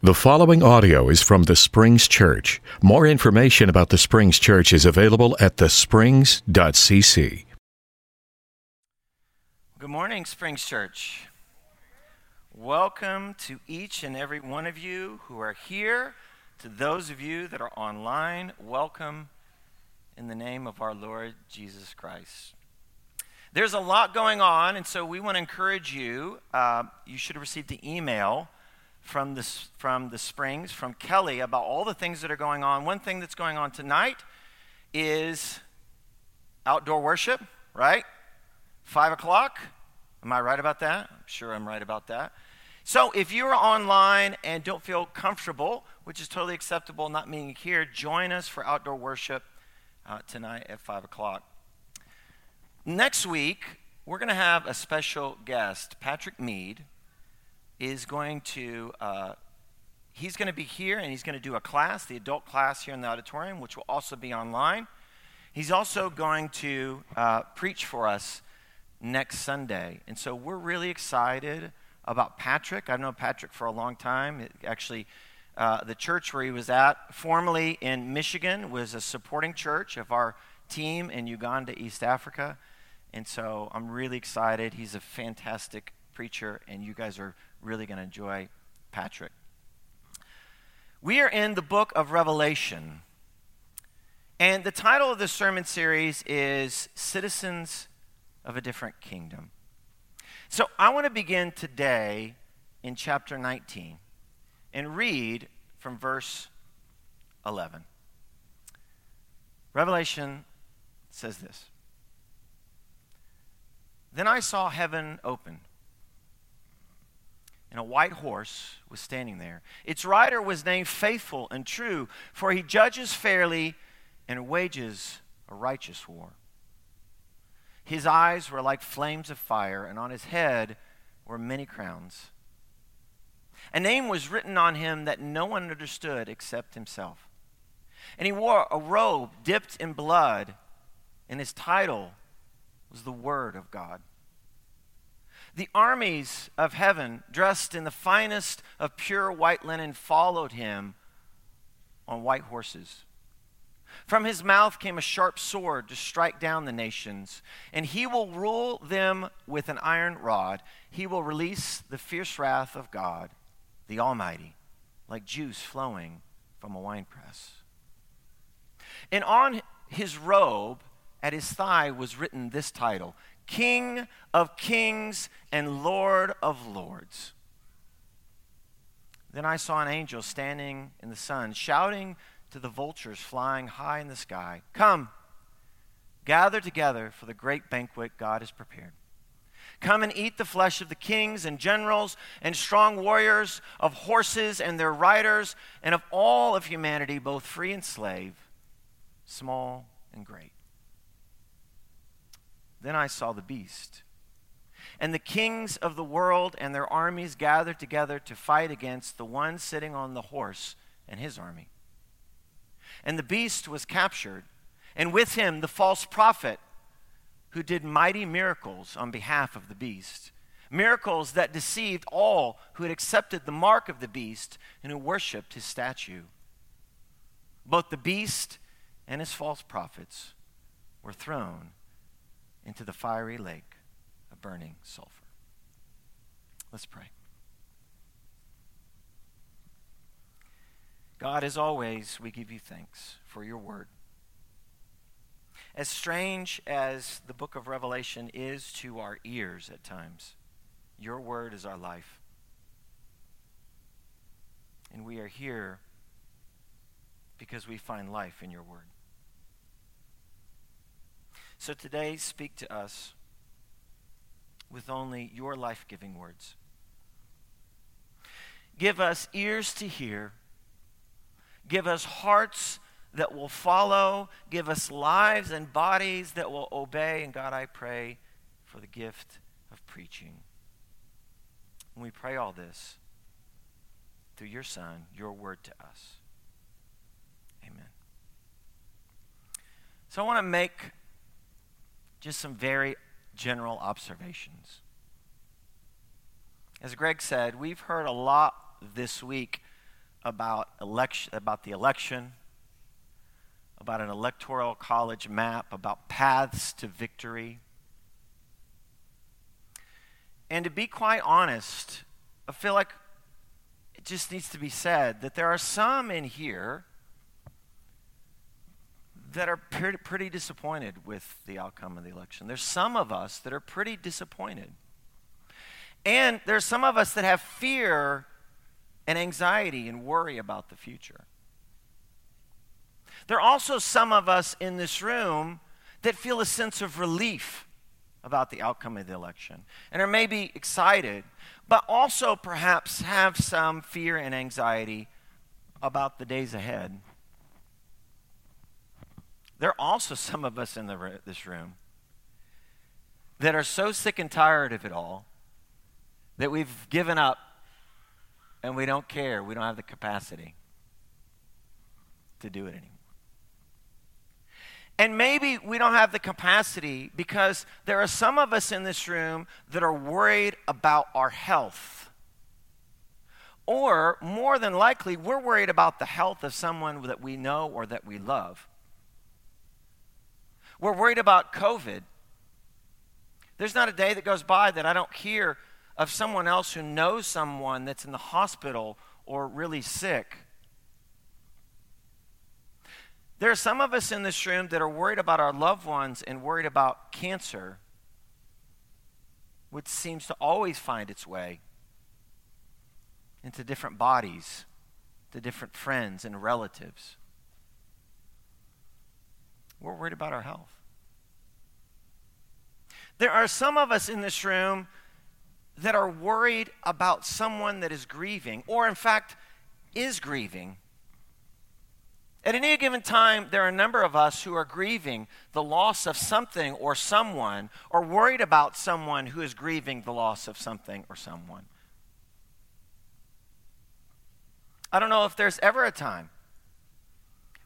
The following audio is from the Springs Church. More information about the Springs Church is available at thesprings.cc. Good morning, Springs Church. Welcome to each and every one of you who are here. To those of you that are online, welcome in the name of our Lord Jesus Christ. There's a lot going on, and so we want to encourage you. You should have received the email from the Springs, from Kelly, about all the things that are going on. One thing that's going on tonight is outdoor worship, right? 5 o'clock. Am I right about that? I'm sure I'm right about that. So if you're online and don't feel comfortable, which is totally acceptable, not being here, join us for outdoor worship tonight at 5 o'clock. Next week, we're going to have a special guest. Patrick Mead is going to, he's going to be here, and he's going to do a class, the adult class here in the auditorium, which will also be online. He's also going to preach for us next Sunday. And so we're really excited about Patrick. I've known Patrick for a long time. The church where he was at, formerly in Michigan, was a supporting church of our team in Uganda, East Africa. And so I'm really excited. He's a fantastic preacher, and you guys are really going to enjoy Patrick. We are in the book of Revelation, and the title of this sermon series is Citizens of a Different Kingdom. So I want to begin today in chapter 19 and read from verse 11. Revelation says this: "Then I saw heaven open, and a white horse was standing there. Its rider was named Faithful and True, for he judges fairly and wages a righteous war. His eyes were like flames of fire, and on his head were many crowns. A name was written on him that no one understood except himself. And he wore a robe dipped in blood, and his title was the Word of God. The armies of heaven, dressed in the finest of pure white linen, followed him on white horses. From his mouth came a sharp sword to strike down the nations, and he will rule them with an iron rod. He will release the fierce wrath of God, the Almighty, like juice flowing from a winepress. And on his robe at his thigh was written this title: King of Kings and Lord of Lords. Then I saw an angel standing in the sun, shouting to the vultures flying high in the sky, 'Come, gather together for the great banquet God has prepared. Come and eat the flesh of the kings and generals and strong warriors, of horses and their riders, and of all of humanity, both free and slave, small and great.' Then I saw the beast, and the kings of the world and their armies gathered together to fight against the one sitting on the horse and his army. And the beast was captured, and with him the false prophet, who did mighty miracles on behalf of the beast, miracles that deceived all who had accepted the mark of the beast and who worshipped his statue. Both the beast and his false prophets were thrown into the fiery lake of burning sulfur." Let's pray. God, as always, we give you thanks for your word. As strange as the book of Revelation is to our ears at times, your word is our life. And we are here because we find life in your word. So today, speak to us with only your life-giving words. Give us ears to hear. Give us hearts that will follow. Give us lives and bodies that will obey. And God, I pray for the gift of preaching. And we pray all this through your Son, your word to us. Amen. So I want to make just some very general observations. As Greg said, we've heard a lot this week about the election, about an electoral college map, about paths to victory. And to be quite honest, I feel like it just needs to be said that there are some in here that are pretty disappointed with the outcome of the election. There's some of us that are pretty disappointed. And there's some of us that have fear and anxiety and worry about the future. There are also some of us in this room that feel a sense of relief about the outcome of the election and are maybe excited, but also perhaps have some fear and anxiety about the days ahead. There are also some of us in this room that are so sick and tired of it all that we've given up and we don't care. We don't have the capacity to do it anymore. And maybe we don't have the capacity because there are some of us in this room that are worried about our health. Or more than likely, we're worried about the health of someone that we know or that we love. We're worried about COVID. There's not a day that goes by that I don't hear of someone else who knows someone that's in the hospital or really sick. There are some of us in this room that are worried about our loved ones and worried about cancer, which seems to always find its way into different bodies, to different friends and relatives. We're worried about our health. There are some of us in this room that are worried about someone that is grieving, or in fact, is grieving. At any given time, there are a number of us who are grieving the loss of something or someone, or worried about someone who is grieving the loss of something or someone. I don't know if there's ever a time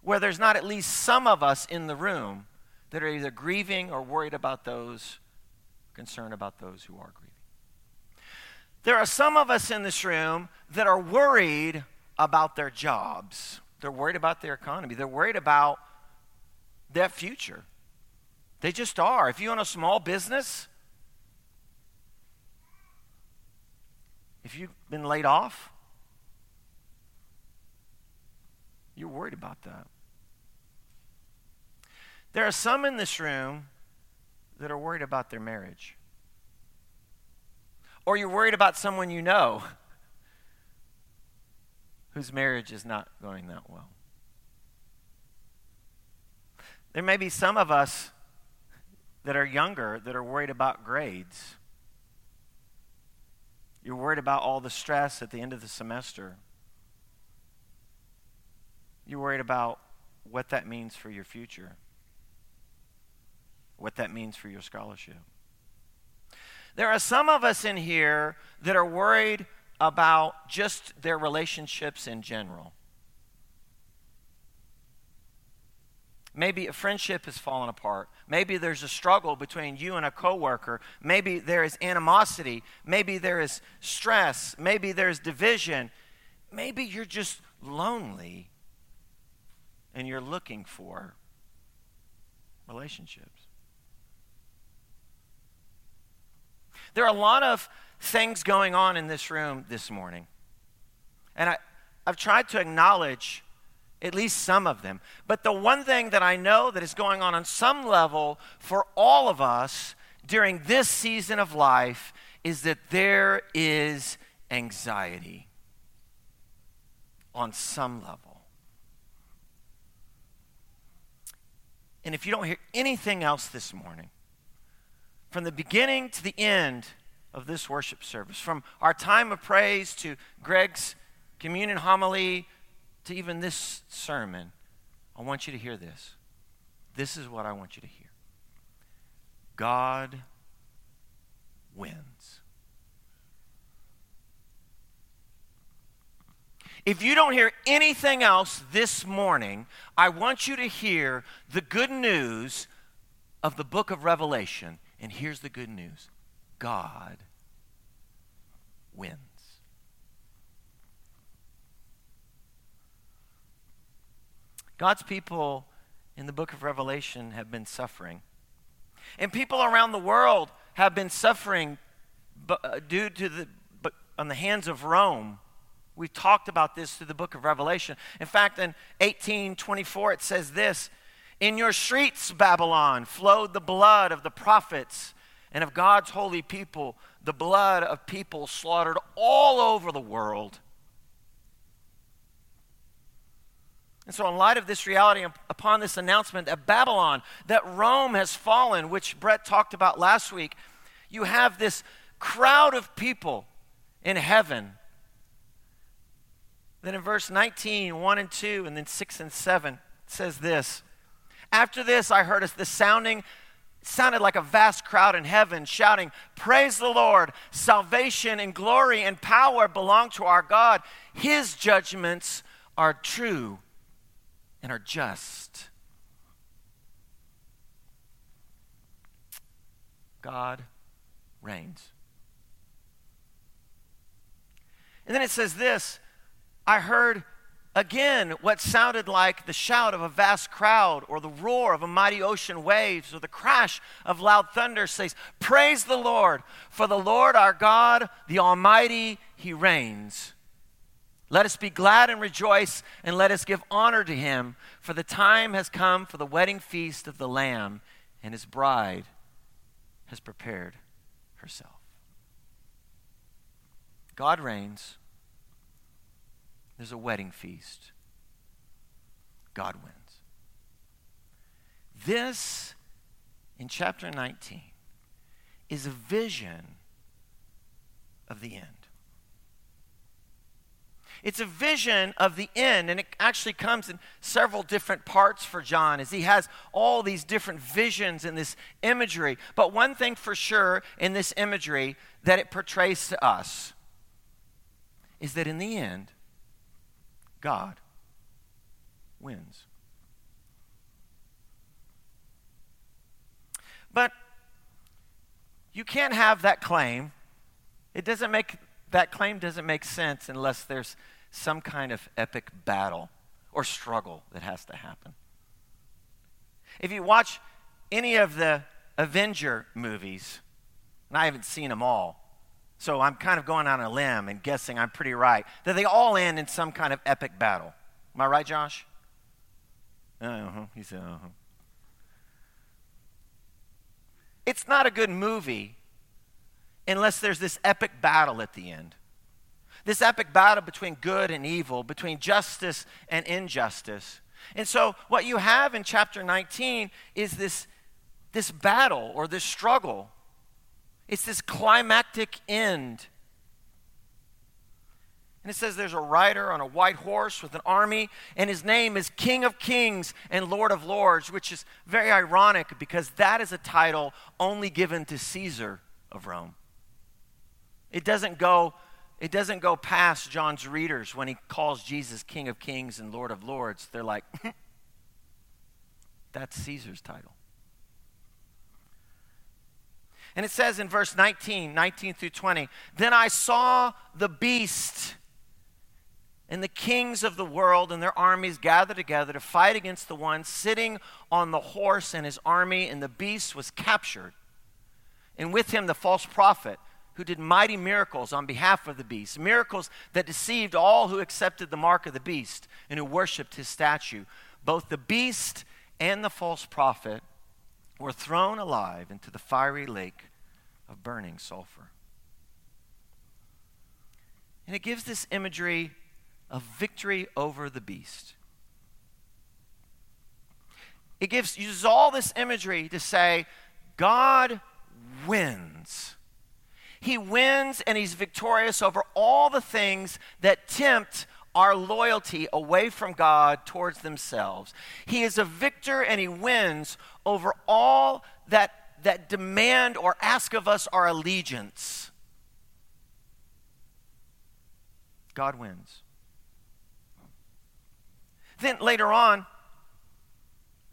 where there's not at least some of us in the room that are either grieving or worried about those, concerned about those who are grieving. There are some of us in this room that are worried about their jobs. They're worried about their economy. They're worried about their future. They just are. If you own a small business, if you've been laid off, you're worried about that. There are some in this room that are worried about their marriage. Or you're worried about someone you know whose marriage is not going that well. There may be some of us that are younger that are worried about grades. You're worried about all the stress at the end of the semester. You're worried about what that means for your future, what that means for your scholarship. There are some of us in here that are worried about just their relationships in general. Maybe a friendship has fallen apart. Maybe there's a struggle between you and a coworker. Maybe there is animosity. Maybe there is stress. Maybe there's division. Maybe you're just lonely and you're looking for relationships. There are a lot of things going on in this room this morning. And I've tried to acknowledge at least some of them. But the one thing that I know that is going on some level for all of us during this season of life is that there is anxiety on some level. And if you don't hear anything else this morning, from the beginning to the end of this worship service, from our time of praise to Greg's communion homily to even this sermon, I want you to hear this. This is what I want you to hear. God wins. If you don't hear anything else this morning, I want you to hear the good news of the book of Revelation. And here's the good news. God wins. God's people in the book of Revelation have been suffering. And people around the world have been suffering due to on the hands of Rome. We've talked about this through the book of Revelation. In fact, in 18:24, it says this: "In your streets, Babylon, flowed the blood of the prophets and of God's holy people, the blood of people slaughtered all over the world." And so in light of this reality, upon this announcement that Babylon, that Rome has fallen, which Brett talked about last week, you have this crowd of people in heaven. Then in verse 19, 1 and 2, and then 6 and 7, it says this: "After this I heard the sounded like a vast crowd in heaven shouting, 'Praise the Lord, salvation and glory and power belong to our God. His judgments are true and are just.'" God reigns. And then it says this: "I heard again what sounded like the shout of a vast crowd, or the roar of a mighty ocean waves, or the crash of loud thunder, says, 'Praise the Lord, for the Lord our God, the Almighty, He reigns. Let us be glad and rejoice, and let us give honor to Him, for the time has come for the wedding feast of the Lamb, and His bride has prepared herself.'" God reigns. There's a wedding feast. God wins. This, in chapter 19, is a vision of the end. It's a vision of the end, and it actually comes in several different parts for John, as he has all these different visions in this imagery. But one thing for sure in this imagery that it portrays to us is that in the end, God wins. But you can't have that claim. That claim doesn't make sense unless there's some kind of epic battle or struggle that has to happen. If you watch any of the Avenger movies, and I haven't seen them all, so I'm kind of going on a limb and guessing I'm pretty right, that they all end in some kind of epic battle. Am I right, Josh? He said, It's not a good movie unless there's this epic battle at the end. This epic battle between good and evil, between justice and injustice. And so what you have in chapter 19 is this battle or this struggle. It's this climactic end. And it says there's a rider on a white horse with an army, and his name is King of Kings and Lord of Lords, which is very ironic because that is a title only given to Caesar of Rome. It doesn't go past John's readers when he calls Jesus King of Kings and Lord of Lords. They're like, that's Caesar's title. And it says in verse 19 through 20, "Then I saw the beast and the kings of the world and their armies gathered together to fight against the one sitting on the horse and his army, and the beast was captured, and with him the false prophet, who did mighty miracles on behalf of the beast, miracles that deceived all who accepted the mark of the beast and who worshipped his statue. Both the beast and the false prophet were thrown alive into the fiery lake of burning sulfur." And it gives this imagery of victory over the beast. It uses all this imagery to say God wins. He wins, and he's victorious over all the things that tempt our loyalty away from God towards themselves. He is a victor, and he wins over all that demand or ask of us our allegiance. God wins. Then later on,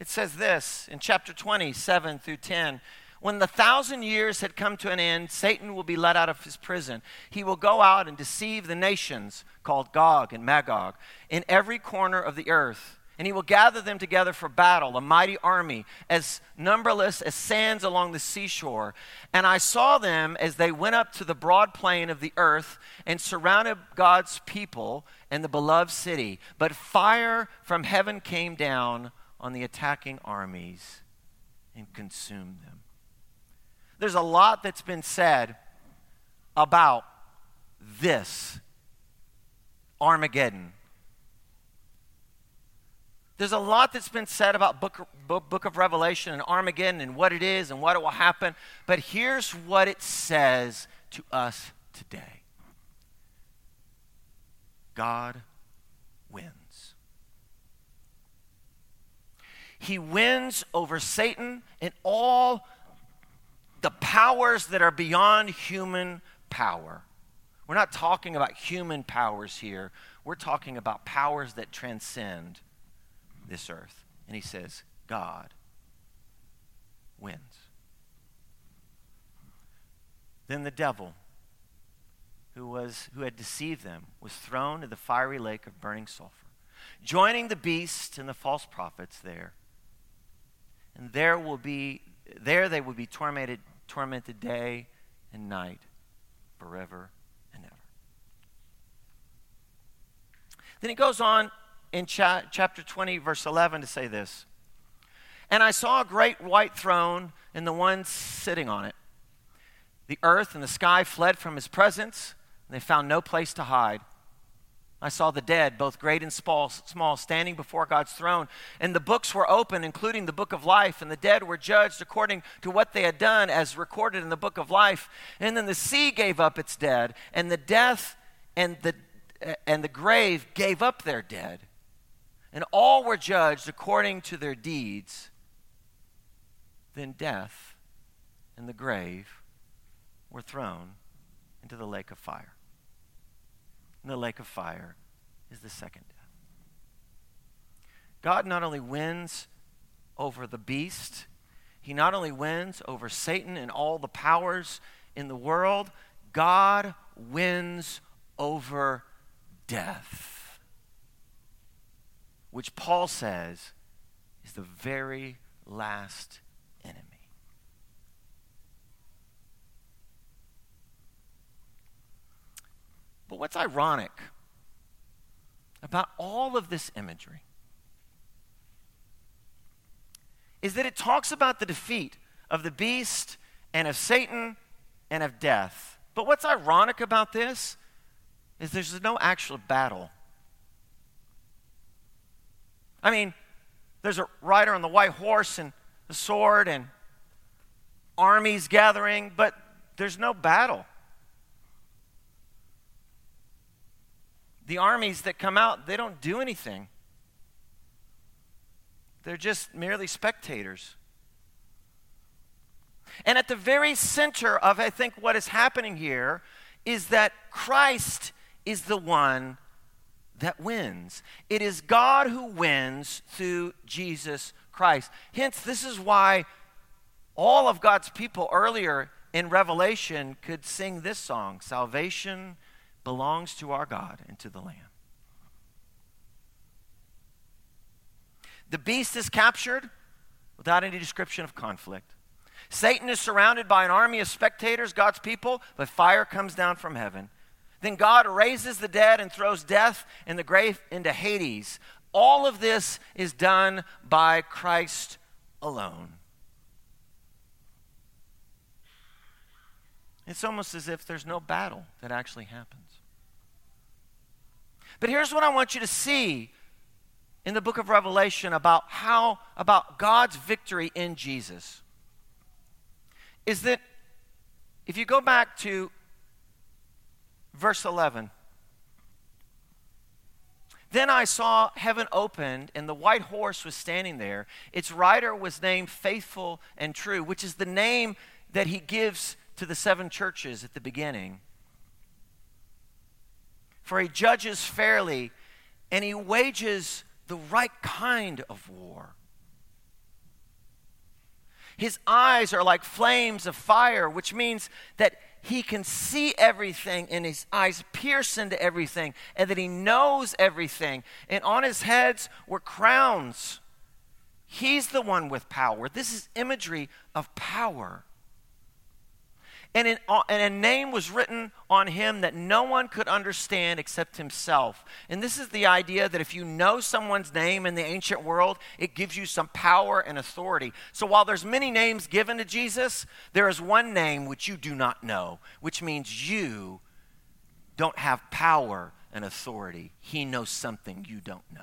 it says this in chapter 20, 7 through 10, "When the 1,000 years had come to an end, Satan will be let out of his prison. He will go out and deceive the nations called Gog and Magog in every corner of the earth, And he will gather them together for battle, a mighty army, as numberless as sands along the seashore. And I saw them as they went up to the broad plain of the earth and surrounded God's people and the beloved city. But fire from heaven came down on the attacking armies and consumed them. There's a lot that's been said about this Armageddon. There's a lot that's been said about Book of Revelation and Armageddon and what it is and what it will happen. But here's what it says to us today. God wins. He wins over Satan and all the powers that are beyond human power. We're not talking about human powers here. We're talking about powers that transcend this earth. And he says, God wins. Then the devil, who had deceived them, was thrown into the fiery lake of burning sulfur, joining the beast and the false prophets there. And they will be tormented day and night, forever and ever. Then he goes on in chapter 20, verse 11, to say this. And I saw a great white throne and the one sitting on it. The earth and the sky fled from his presence, and they found no place to hide. I saw the dead, both great and small, standing before God's throne. And the books were open, including the book of life. And the dead were judged according to what they had done, as recorded in the book of life. And then the sea gave up its dead, and the death and the grave gave up their dead. And all were judged according to their deeds. Then death and the grave were thrown into the lake of fire. And the lake of fire is the second death. God not only wins over the beast, he not only wins over Satan and all the powers in the world, God wins over death, which Paul says is the very last enemy. But what's ironic about all of this imagery is that it talks about the defeat of the beast and of Satan and of death. But what's ironic about this is there's no actual battle. I mean, there's a rider on the white horse and a sword and armies gathering, but there's no battle. The armies that come out, they don't do anything. They're just merely spectators. And at the very center of, I think, what is happening here is that Christ is the one that wins. It is God who wins through Jesus Christ. Hence, this is why all of God's people earlier in Revelation could sing this song, Salvation belongs to our God and to the Lamb. The beast is captured without any description of conflict. Satan is surrounded by an army of spectators, God's people, but fire comes down from heaven. Then God raises the dead and throws death and the grave into Hades. All of this is done by Christ alone. It's almost as if there's no battle that actually happens. But here's what I want you to see in the book of Revelation about God's victory in Jesus. Is that if you go back to verse 11, then I saw heaven opened, and the white horse was standing there. Its rider was named Faithful and True, which is the name that he gives to the seven churches at the beginning. For he judges fairly, and he wages the right kind of war. His eyes are like flames of fire, which means that he can see everything and his eyes pierce into everything, and that he knows everything. And on his heads were crowns. He's the one with power. This is imagery of power. And a name was written on him that no one could understand except himself. And this is the idea that if you know someone's name in the ancient world, it gives you some power and authority. So while there's many names given to Jesus, there is one name which you do not know, which means you don't have power and authority. He knows something you don't know.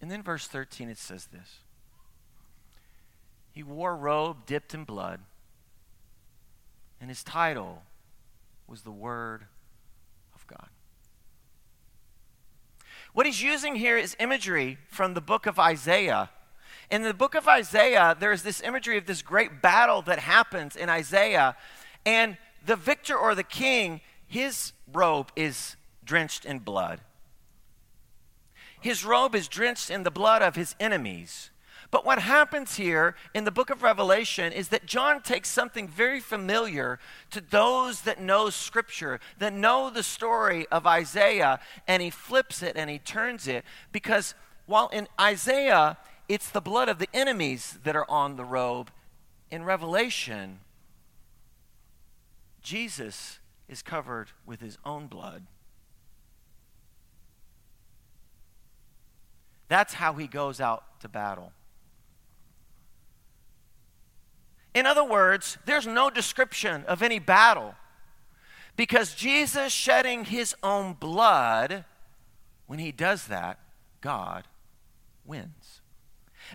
And then verse 13, it says this. He wore a robe dipped in blood, and his title was the Word of God. What he's using here is imagery from the book of Isaiah. In the book of Isaiah, there is this imagery of this great battle that happens in Isaiah, and the victor or the king, his robe is drenched in blood. His robe is drenched in the blood of his enemies. But what happens here in the book of Revelation is that John takes something very familiar to those that know Scripture, that know the story of Isaiah, and he flips it and he turns it, because while in Isaiah, it's the blood of the enemies that are on the robe, in Revelation, Jesus is covered with his own blood. That's how he goes out to battle. In other words, there's no description of any battle, because Jesus shedding his own blood, when he does that, God wins.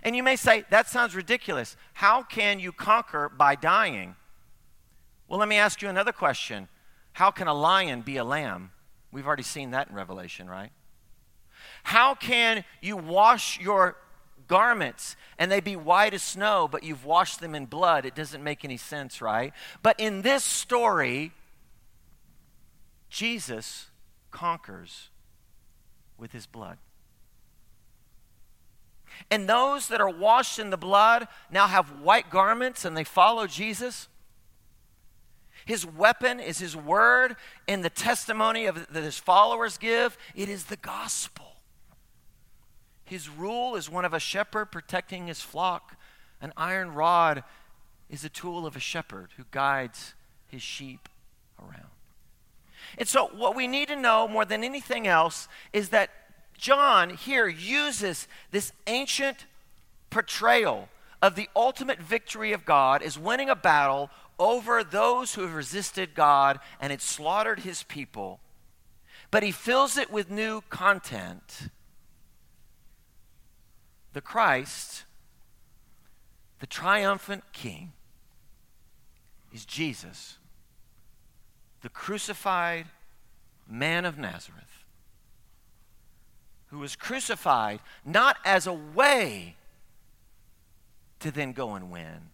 And you may say, that sounds ridiculous. How can you conquer by dying? Well, let me ask you another question. How can a lion be a lamb? We've already seen that in Revelation, right? How can you wash your garments and they be white as snow, but you've washed them in blood? It doesn't make any sense, right? But in this story, Jesus conquers with his blood. And those that are washed in the blood now have white garments and they follow Jesus. His weapon is his word, and the testimony that his followers give, it is the gospel. His rule is one of a shepherd protecting his flock. An iron rod is a tool of a shepherd who guides his sheep around. And so what we need to know more than anything else is that John here uses this ancient portrayal of the ultimate victory of God as winning a battle over those who have resisted God and had slaughtered his people. But he fills it with new content. The Christ, the triumphant King, is Jesus, the crucified man of Nazareth, who was crucified not as a way to then go and win,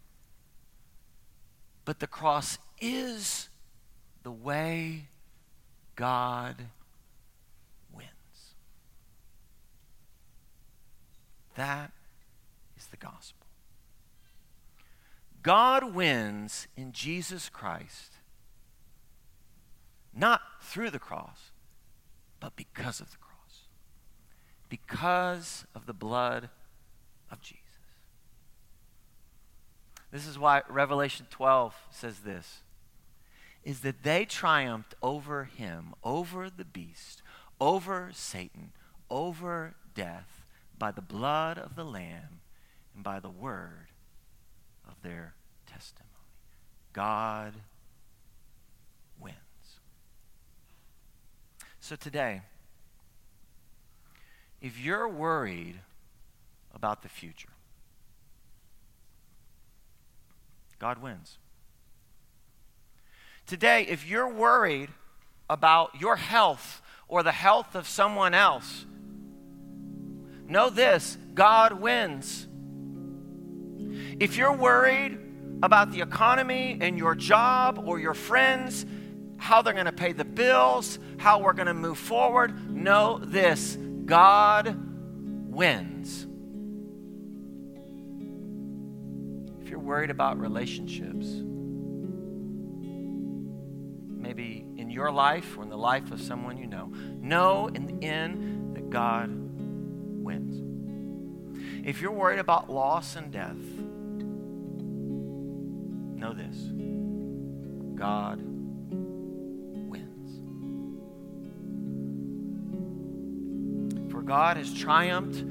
but the cross is the way God That is the gospel. God wins in Jesus Christ, not through the cross, but because of the cross, because of the blood of Jesus. This is why Revelation 12 says this, is that they triumphed over him, over the beast, over Satan, over death, by the blood of the Lamb and by the word of their testimony. God wins. So today, if you're worried about the future, God wins. Today, if you're worried about your health or the health of someone else, know this, God wins. If you're worried about the economy and your job or your friends, how they're going to pay the bills, how we're going to move forward, know this, God wins. If you're worried about relationships, maybe in your life or in the life of someone you know, know in the end that God wins. If you're worried about loss and death, know this: God wins. For God has triumphed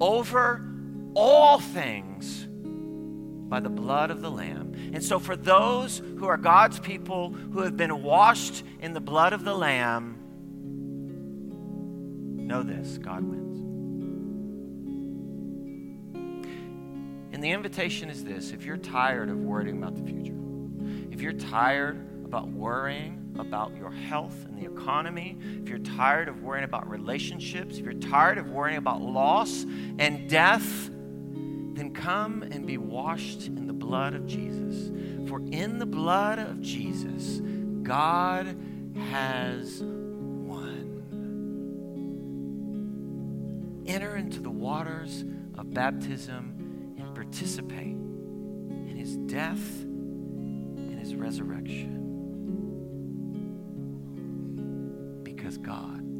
over all things by the blood of the Lamb. And so for those who are God's people, who have been washed in the blood of the Lamb, know this: God wins. And the invitation is this: if you're tired of worrying about the future, if you're tired about worrying about your health and the economy, if you're tired of worrying about relationships, if you're tired of worrying about loss and death, then come and be washed in the blood of Jesus. For in the blood of Jesus, God has won. Enter into the waters of baptism. Participate in his death and his resurrection, because God